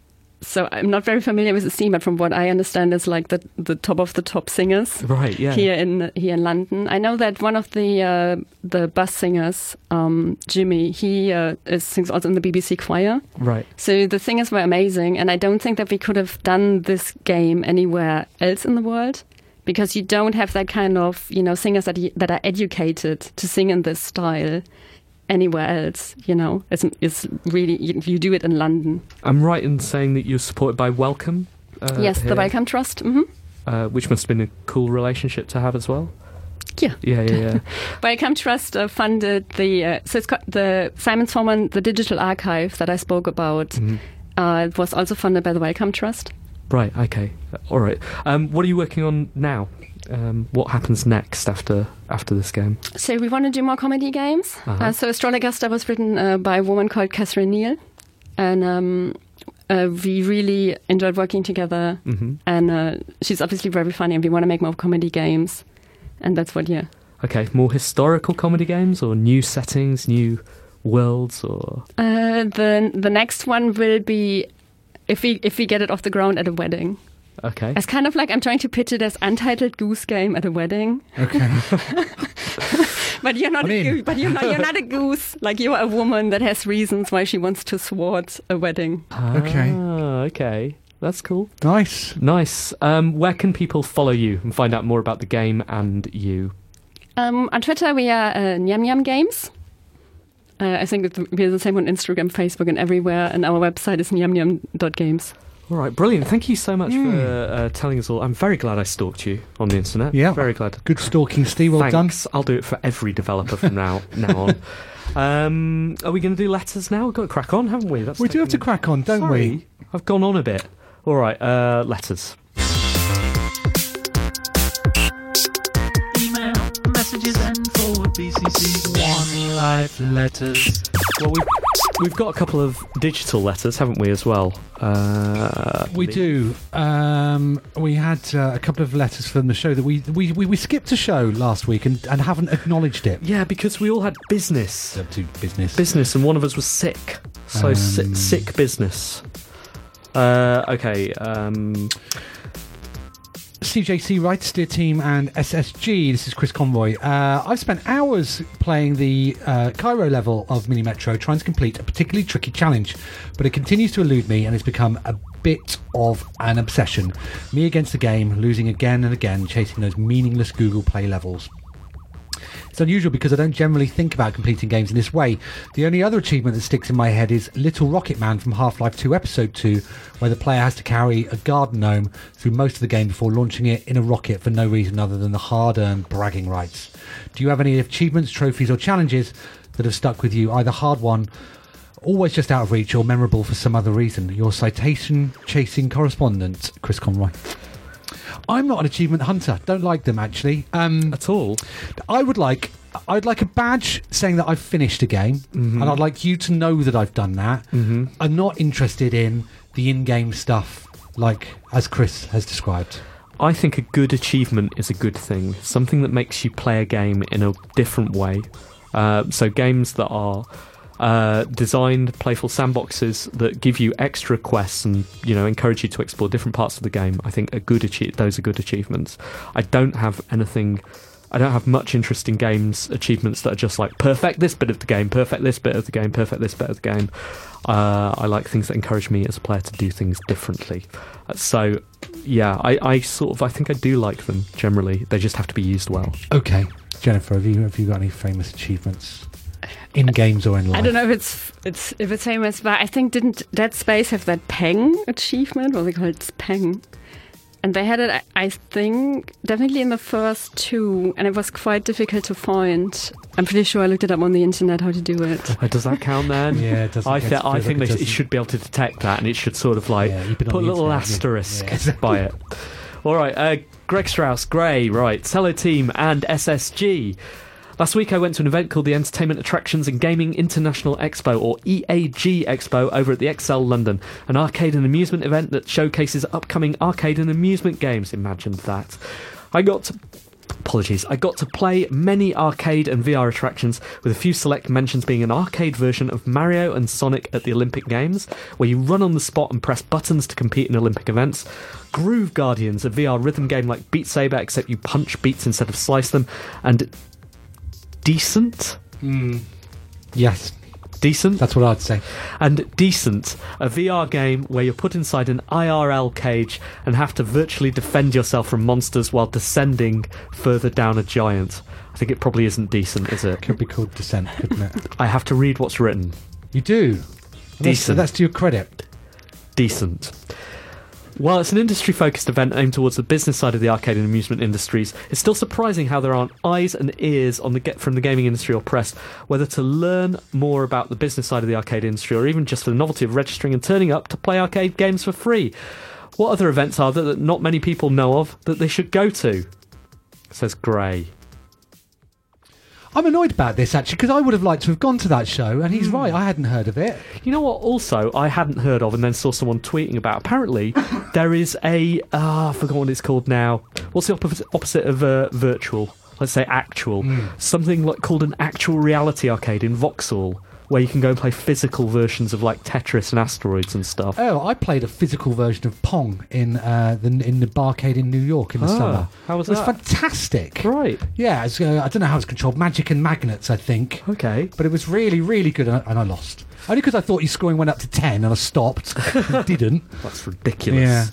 so I'm not very familiar with the scene, but from what I understand, it's like the top of the top singers, right? Yeah. Here in London, I know that one of the bass singers, Jimmy, he sings also in the BBC choir, right? So the singers were amazing, and I don't think that we could have done this game anywhere else in the world, because you don't have that kind of, you know, singers that are educated to sing in this style anywhere else, you know. It's really, you do it in London. I'm right in saying that you're supported by Wellcome? Yes, here. The Wellcome Trust. Mm-hmm. Which must have been a cool relationship to have as well. Yeah. Yeah. Wellcome Trust funded the Simon Forman, the digital archive that I spoke about, was also funded by the Wellcome Trust. Right, okay. All right. What are you working on now? What happens next after this game? So we want to do more comedy games. Uh-huh. So Astrologaster was written by a woman called Catherine Neal, and we really enjoyed working together. Mm-hmm. And she's obviously very funny, and we want to make more comedy games, and that's what. Yeah. Okay, more historical comedy games, or new settings, new worlds, or the next one will be if we get it off the ground, at a wedding. Okay. It's kind of like, I'm trying to pitch it as Untitled Goose Game at a wedding. Okay. But you're not a goose. Like, you are a woman that has reasons why she wants to thwart a wedding. Okay. Okay. That's cool. Nice. Where can people follow you and find out more about the game and you? On Twitter we are Nyamyam Games. I think we're the same on Instagram, Facebook, and everywhere. And our website is nyamyam.games. All right, brilliant. Thank you so much for telling us all. I'm very glad I stalked you on the internet. Yeah. Very glad. Good stalking, Steve. Well done. Thanks. I'll do it for every developer from now on. Are we going to do letters now? We've got to crack on, haven't we? We do have to crack on, don't we? I've gone on a bit. All right, letters. Email, messages and forward BCC's One Life letters. Well, We've got a couple of digital letters, haven't we, as well? We do. We had a couple of letters from the show that we skipped a show last week and haven't acknowledged it. Yeah, because we all had business. Business, and one of us was sick. So sick business. Okay. CJC writes, Dear Team and SSG, this is Chris Conroy. I've spent hours playing the Cairo level of Mini Metro, trying to complete a particularly tricky challenge, but it continues to elude me and it's become a bit of an obsession. Me against the game, losing again and again, chasing those meaningless Google Play levels. It's unusual because I don't generally think about completing games in this way. The only other achievement that sticks in my head is Little Rocket Man from Half-Life 2 Episode 2, where the player has to carry a garden gnome through most of the game before launching it in a rocket for no reason other than the hard-earned bragging rights. Do you have any achievements, trophies or challenges that have stuck with you, either hard won, always just out of reach, or memorable for some other reason? Your citation-chasing correspondent, Chris Conroy. I'm not an achievement hunter. Don't like them, actually. At all. I'd like a badge saying that I've finished a game, and I'd like you to know that I've done that. Mm-hmm. I'm not interested in the in-game stuff, like as Chris has described. I think a good achievement is a good thing. Something that makes you play a game in a different way. So games that are designed playful sandboxes that give you extra quests and, you know, encourage you to explore different parts of the game, I think those are good achievements. I don't have much interest in games achievements that are just like perfect this bit of the game, perfect this bit of the game, perfect this bit of the game. I like things that encourage me as a player to do things differently. So yeah, I think I do like them generally. They just have to be used well. Okay, Jennifer, have you got any famous achievements in games or in life? I don't know if it's famous, but I think didn't Dead Space have that Peng achievement? Well, they call it Peng. And they had it, I think, definitely in the first two, and it was quite difficult to find. I'm pretty sure I looked it up on the internet how to do it. Does that count then? Yeah, it doesn't. I think it should be able to detect that, and it should sort of like put a little asterisk by it. All right, Greg Strauss, Gray writes, Hello Team and SSG. Last week I went to an event called the Entertainment Attractions and Gaming International Expo, or EAG Expo, over at the Excel London, an arcade and amusement event that showcases upcoming arcade and amusement games. Imagine that. I got to play many arcade and VR attractions, with a few select mentions being an arcade version of Mario and Sonic at the Olympic Games, where you run on the spot and press buttons to compete in Olympic events, Groove Guardians, a VR rhythm game like Beat Saber, except you punch beats instead of slice them, and Descent? Yes. Descent? That's what I'd say. And Descent, a VR game where you're put inside an IRL cage and have to virtually defend yourself from monsters while descending further down a giant. I think it probably isn't Descent, is it? It could be called Descent, couldn't it? I have to read what's written. You do? Descent. That's to your credit. Descent. While it's an industry-focused event aimed towards the business side of the arcade and amusement industries, it's still surprising how there aren't eyes and ears from the gaming industry or press, whether to learn more about the business side of the arcade industry or even just for the novelty of registering and turning up to play arcade games for free. What other events are there that not many people know of that they should go to? Says Gray. I'm annoyed about this, actually, because I would have liked to have gone to that show, and he's right, I hadn't heard of it. You know what, also, I hadn't heard of and then saw someone tweeting about? Apparently, there is a... I forgot what it's called now. What's the opposite of virtual? Let's say actual. Something called an actual reality arcade in Vauxhall, where you can go and play physical versions of like Tetris and Asteroids and stuff. Oh, I played a physical version of Pong in the barcade in New York in the summer. How was that? It was fantastic. Right. Yeah, I don't know how it's controlled. Magic and magnets, I think. Okay. But it was really, really good, and I lost. Only because I thought your scoring went up to 10 and I stopped. I didn't. That's ridiculous.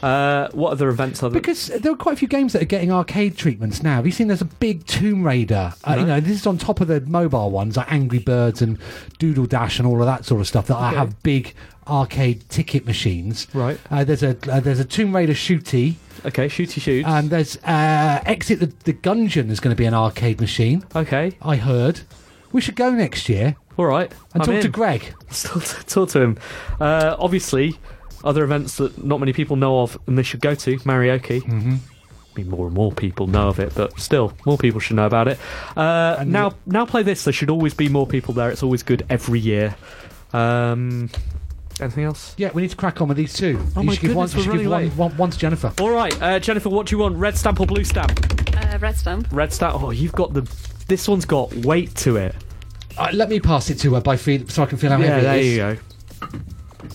Yeah. What other events are there? Because there are quite a few games that are getting arcade treatments now. Have you seen there's a big Tomb Raider? No. You know, this is on top of the mobile ones, like Angry Birds and Doodle Dash and all of that sort of stuff that have big arcade ticket machines. Right. There's a Tomb Raider shooty. Okay, shooty shoot. And there's Exit the Gungeon is going to be an arcade machine. Okay. I heard. We should go next year. All right. And talk to Greg. Talk to him. Obviously, other events that not many people know of and they should go to, Marioki. Mm-hmm. I mean, more and more people know of it, but still, more people should know about it. Now Play This. There should always be more people there. It's always good every year. Anything else? Yeah, we need to crack on with these two. Oh, my goodness, we're running late. One to Jennifer. All right, Jennifer, what do you want? Red stamp or blue stamp? Red stamp. Red stamp. Oh, you've got the... This one's got weight to it. Let me pass it to her so I can feel how heavy it is. Yeah, there you go.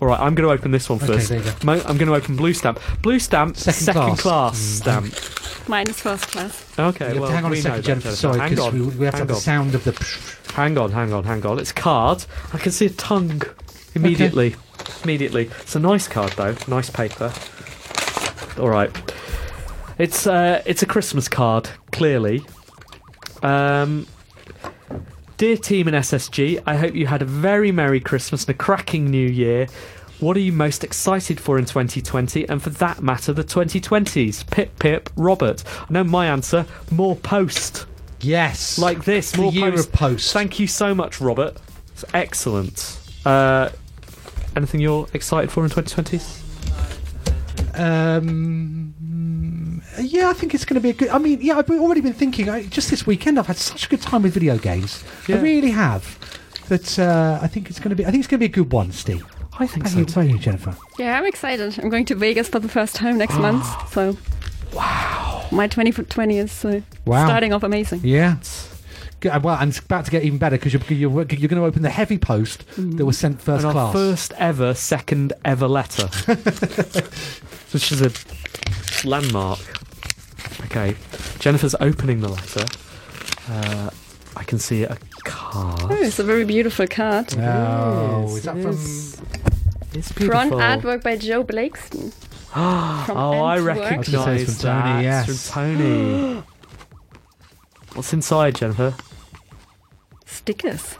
All right, I'm going to open this one first. Okay, there you go. I'm going to open blue stamp. Blue stamp, second class stamp. Mine is first class. Okay, well, hang on a second, Jennifer. Sorry, because we have to have the sound of the... Hang on. It's card. I can see a tongue immediately. Okay. It's a nice card, though. Nice paper. All right. It's a Christmas card, clearly. Dear team and SSG, I hope you had a very Merry Christmas and a cracking New Year. What are you most excited for in 2020, and for that matter, the 2020s? Pip, Robert. I know my answer. More post. Yes. Like this. More year post. Of post. Thank you so much, Robert. It's excellent. Anything you're excited for in 2020s? Yeah, I think it's going to be a good... I mean, yeah, I've already been thinking... just this weekend, I've had such a good time with video games. Yeah. I really have. That I think it's going to be a good one, Steve. I think so. How are you, Jennifer? Yeah, I'm excited. I'm going to Vegas for the first time next month. So, wow, my 2020 is starting off amazing. Yeah. Well, and it's about to get even better because you're going to open the heavy post that was sent first and class. Our first ever, second ever letter, which is a landmark. Okay, Jennifer's opening the letter. I can see a card. Oh, it's a very beautiful card. Oh, yes, is that from? It's beautiful. Front artwork by Joe Blakeston. I recognise that. It's from Tony. What's inside, Jennifer? Stickers.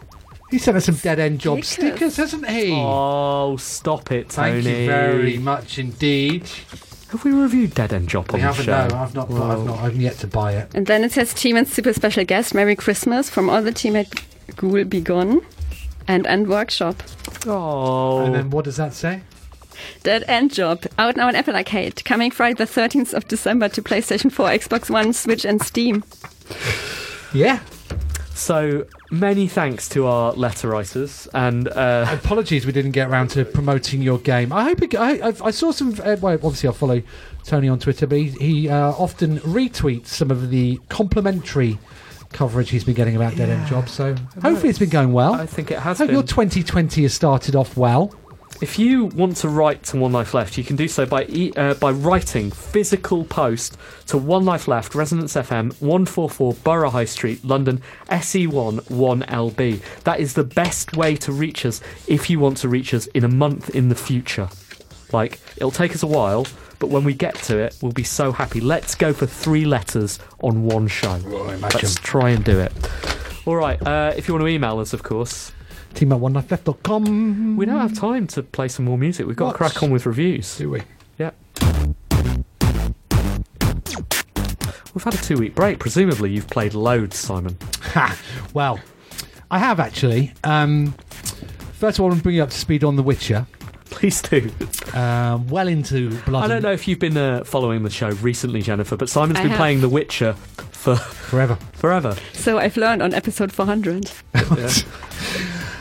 He sent us some Dead End Job stickers, hasn't he? Oh, stop it, Tony. Thank you very much indeed. Have we reviewed Dead End Job on the show? We haven't, no. I've yet to buy it. And then it says, Team and Super Special Guest, Merry Christmas from all the team at Ghoul Be Gone and Workshop. Oh. And then what does that say? Dead End Job, out now on Apple Arcade, coming Friday the 13th of December to PlayStation 4, Xbox One, Switch and Steam. Yeah. So, many thanks to our letter writers, and apologies we didn't get around to promoting your game. I hope I saw some. Well, obviously I follow Tony on Twitter, but he often retweets some of the complimentary coverage he's been getting about Dead End Job. So hopefully it's been going well. I think it has. Hope your 2020 has started off well. If you want to write to One Life Left, you can do so by writing physical post to One Life Left, Resonance FM, 144 Borough High Street, London, SE1 1LB. That is the best way to reach us if you want to reach us in a month in the future. Like, it'll take us a while, but when we get to it, we'll be so happy. Let's go for 3 letters on one show. Well, let's try and do it. All right, if you want to email us, of course... team@onelifeleft.com. We don't have time to play some more music. We've got to crack on with reviews. Do we? Yeah. We've had a 2-week break. Presumably you've played loads, Simon. Well, I have actually. First of all, I'm bringing you up to speed on The Witcher. Please do. Well into blood. I don't know if you've been following the show recently, Jennifer, but Simon's been playing The Witcher for... Forever. So I've learned on episode 400. Yeah.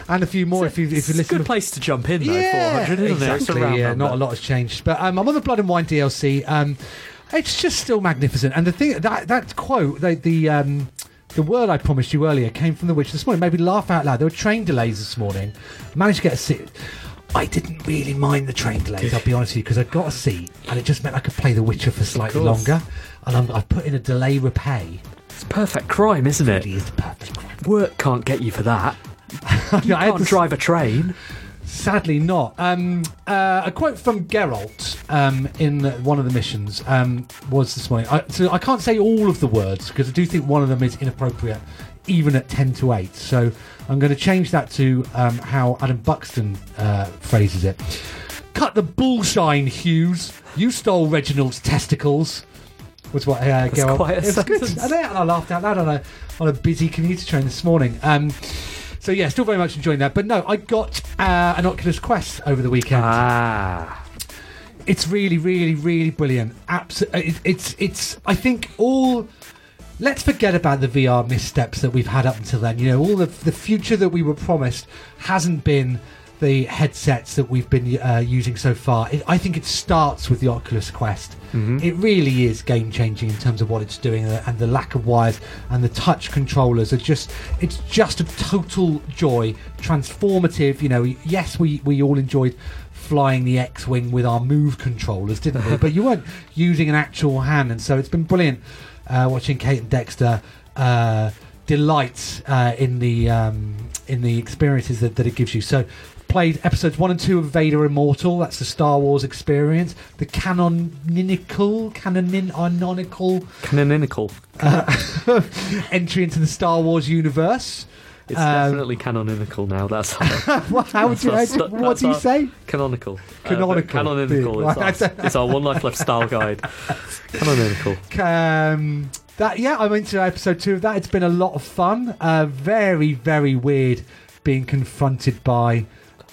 And a few more if you listen. It's a good place to jump in, though, yeah, 400, isn't it? Exactly, yeah, not a lot has changed. But I'm on the Blood and Wine DLC. It's just still magnificent. And the thing, that quote, the word I promised you earlier came from The Witcher this morning. Made me laugh out loud. There were train delays this morning. Managed to get a seat. I didn't really mind the train delays, I'll be honest with you, because I got a seat, and it just meant I could play The Witcher for slightly longer. And I've put in a delay repay. It's perfect crime, isn't it? It is perfect crime. Work can't get you for that. I can't drive a train. Sadly not. A quote from Geralt in one of the missions was this morning. So I can't say all of the words because I do think one of them is inappropriate, even at 7:50. So I'm going to change that to how Adam Buxton phrases it. Cut the bullshine, Hughes. You stole Reginald's testicles. Was what Geralt. Quite a sentence. Good. And I laughed out loud on a busy commuter train this morning. So yeah, still very much enjoying that. But no, I got an Oculus Quest over the weekend. Ah, it's really, really, really brilliant. It's. I think all. Let's forget about the VR missteps that we've had up until then. You know, all the future that we were promised hasn't been the headsets that we've been using so far. I think it starts with the Oculus Quest. Mm-hmm. It really is game-changing in terms of what it's doing, and the lack of wires and the touch controllers it's just a total joy, transformative. You know, yes, we all enjoyed flying the X-Wing with our Move controllers, didn't we? But you weren't using an actual hand, and so it's been brilliant watching Kate and Dexter delight in the experiences that it gives you. So, played episodes 1 and 2 of Vader Immortal. That's the Star Wars experience. The canonical entry into the Star Wars universe. It's definitely canonical now. That's what do you say? Canonical. It's our One Life Left style guide. Canonical. I'm into episode 2 of that. It's been a lot of fun. Very, very weird being confronted by.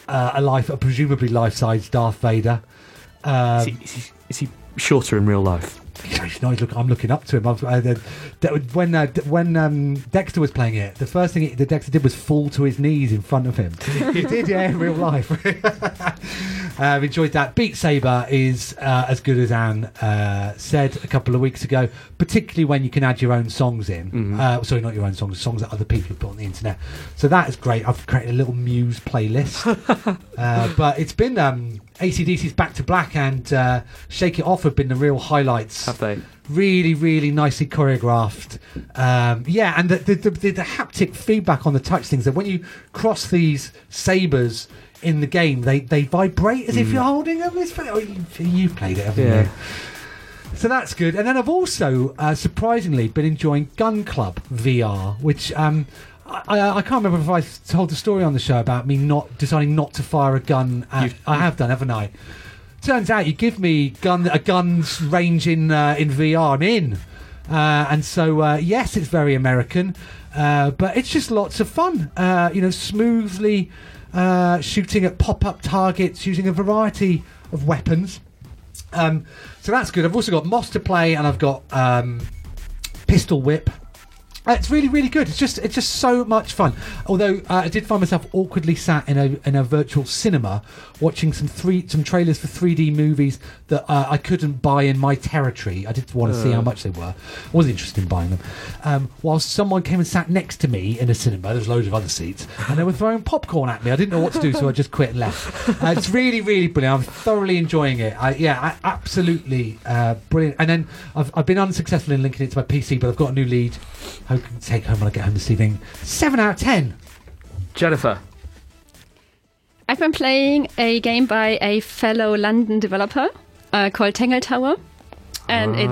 A presumably life-size Darth Vader. Is he shorter in real life? No, I'm looking up to him. When Dexter was playing it, the first thing that Dexter did was fall to his knees in front of him. He did, yeah, in real life. I've enjoyed that. Beat Saber is as good as Anne said a couple of weeks ago, particularly when you can add your own songs in. Mm-hmm. Sorry, not your own songs, songs that other people have put on the internet. So that is great. I've created a little Muse playlist. But it's been AC/DC's Back to Black and Shake It Off have been the real highlights. Have they? Really, really nicely choreographed. And the haptic feedback on the touch things, that when you cross these sabers in the game, they vibrate as if you're holding them. You've played it, haven't you? So that's good. And then I've also surprisingly been enjoying Gun Club VR, which I can't remember if I told the story on the show about me not deciding not to fire a gun at... I have done, haven't I? Turns out you give me a gun's range in VR, I'm in. And so, yes, it's very American, but it's just lots of fun. Smoothly shooting at pop-up targets using a variety of weapons. So that's good. I've also got Moss to play, and I've got Pistol Whip. It's really, really good. It's just so much fun. Although I did find myself awkwardly sat in a virtual cinema watching some trailers for 3D movies that I couldn't buy in my territory. I did want to see how much they were. I wasn't interested in buying them. While someone came and sat next to me in a cinema, there's loads of other seats, and they were throwing popcorn at me. I didn't know what to do, so I just quit and left. It's really, really brilliant. I'm thoroughly enjoying it. Absolutely brilliant. And then I've been unsuccessful in linking it to my PC, but I've got a new lead. I can take home when I get home this evening. 7 out of 10. Jennifer. I've been playing a game by a fellow London developer called Tangle Tower, and it's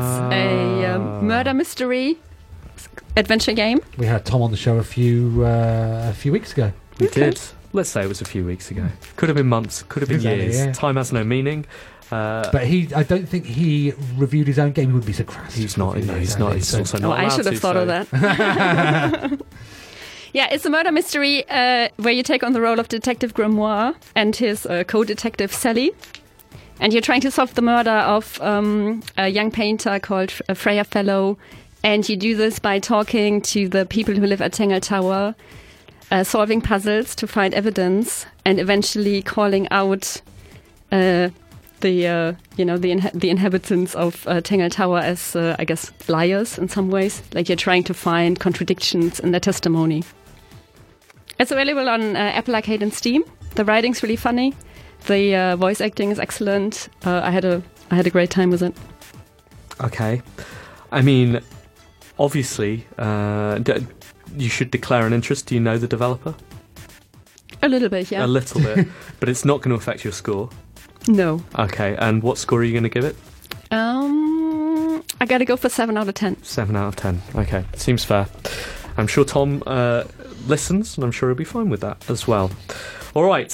a murder mystery adventure game. We had Tom on the show a few weeks ago. We did. Let's say it was a few weeks ago. Could have been months. Could have been years. Yeah. Time has no meaning. But I don't think he reviewed his own game. He would be so crass. He's not. He's also not. I should have thought of that. Yeah, it's a murder mystery where you take on the role of Detective Grimoire and his co-detective Sally, and you're trying to solve the murder of a young painter called Freya Fellow, and you do this by talking to the people who live at Tangle Tower, solving puzzles to find evidence, and eventually calling out. The inhabitants of Tangle Tower as I guess liars in some ways. Like you're trying to find contradictions in their testimony. It's available on Apple Arcade and Steam. The writing's really funny. The voice acting is excellent. I had a great time with it. Okay, I mean, obviously you should declare an interest. Do you know the developer? A little bit, yeah. A little bit, but it's not going to affect your score. No. Okay, and what score are you going to give it? I got to go for 7 out of 10. 7 out of 10, okay. Seems fair. I'm sure Tom listens, and I'm sure he'll be fine with that as well. All right,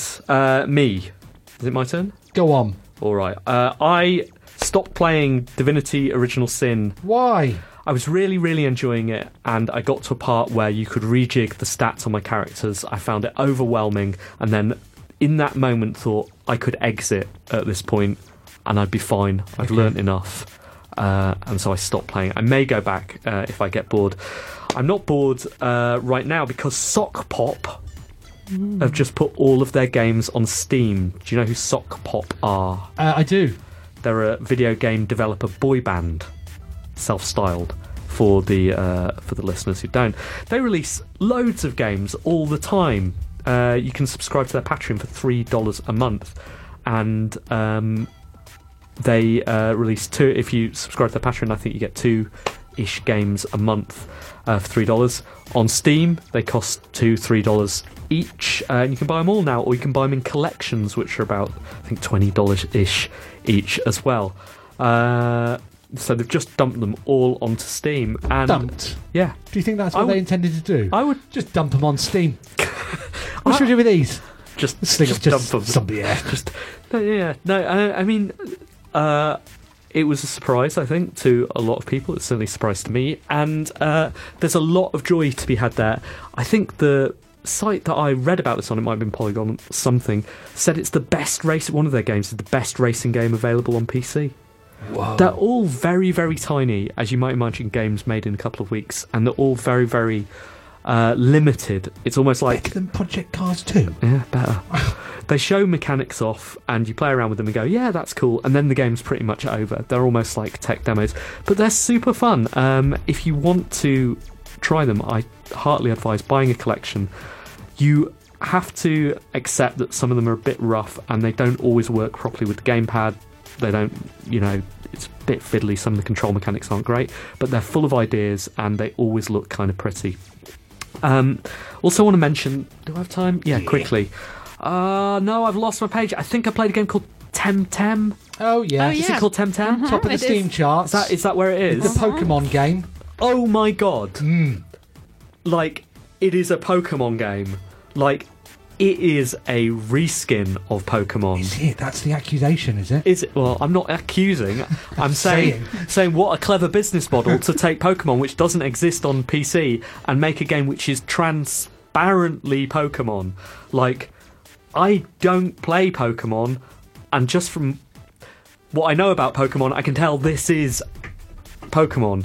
me. Is it my turn? Go on. All right. I stopped playing Divinity Original Sin. Why? I was really, really enjoying it, and I got to a part where you could rejig the stats on my characters. I found it overwhelming, and then in that moment thought, I could exit at this point and I'd be fine. I've learnt enough. And so I stopped playing. I may go back if I get bored. I'm not bored right now because Sock Pop have just put all of their games on Steam. Do you know who Sock Pop are? I do. They're a video game developer boy band, self-styled. For the listeners who don't, they release loads of games all the time. You can subscribe to their Patreon for $3 a month, and they release two. If you subscribe to their Patreon, I think you get 2-ish games a month for $3. On Steam, they cost $2-3 each, and you can buy them all now, or you can buy them in collections, which are about I think $20-ish each as well. So they've just dumped them all onto Steam. And dumped? Yeah. Do you think that's what they intended to do? I would just dump them on Steam. What should we do with these? Just dump them. It was a surprise, I think, to a lot of people. It's certainly a surprise to me. And there's a lot of joy to be had there. I think the site that I read about this on, it might have been Polygon or something, said it's the best race, one of their games is the best racing game available on PC. Whoa. They're all very, very tiny, as you might imagine, games made in a couple of weeks, and they're all very, very limited. It's almost like better than Project Cars 2. Yeah, better. They show mechanics off, and you play around with them and go, yeah, that's cool, and then the game's pretty much over. They're almost like tech demos, but they're super fun. If you want to try them, I heartily advise buying a collection. You have to accept that some of them are a bit rough, and they don't always work properly with the gamepad. They don't, it's a bit fiddly. Some of the control mechanics aren't great, but they're full of ideas and they always look kind of pretty. Also want to mention, do I have time? Yeah, quickly. No, I've lost my page. I think I played a game called Temtem. Oh, yeah. Oh, yeah. Is it called Temtem? Mm-hmm. Top of the Steam charts. Is that where it is? It's a Pokemon game. Oh, my God. Mm. Like, it is a Pokemon game. Like, it is a reskin of Pokemon. Is it? That's the accusation, is it? Is it? Well, I'm not accusing. I'm saying what a clever business model to take Pokemon, which doesn't exist on PC, and make a game which is transparently Pokemon. Like, I don't play Pokemon, and just from what I know about Pokemon, I can tell this is Pokemon.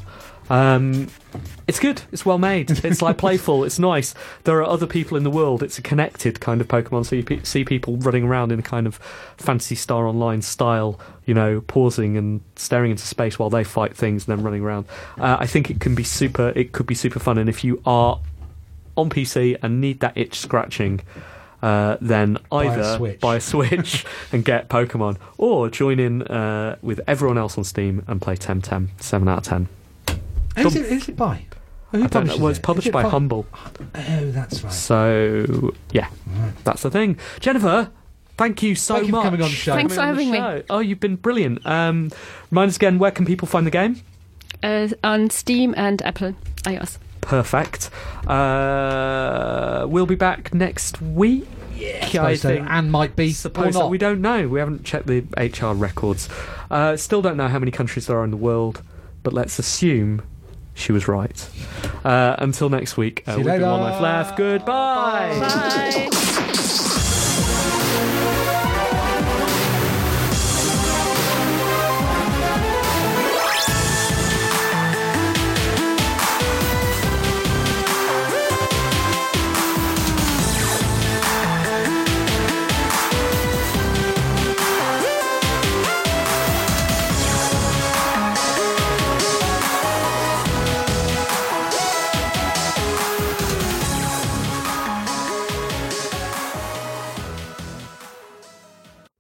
It's good. It's well made. It's like playful. It's nice. There are other people in the world. It's a connected kind of Pokemon. So you see people running around in a kind of Fantasy Star Online style, you know, pausing and staring into space while they fight things and then running around. I think it can be super. It could be super fun. And if you are on PC and need that itch scratching, then either buy a Switch and get Pokemon, or join in with everyone else on Steam and play Temtem. 7 out of 10. Is it by? Who publishes it? Well, it's published by Humble. Oh, that's right. So, yeah, that's the thing. Jennifer, thank you so much for coming on the show. Thanks for having me. Oh, you've been brilliant. Remind us again, where can people find the game? On Steam and Apple iOS. Perfect. We'll be back next week. Yeah, I think, and might be supposed. We don't know. We haven't checked the HR records. Still don't know how many countries there are in the world, but let's assume she was right. Until next week, we've been One Life Left. Goodbye. Bye.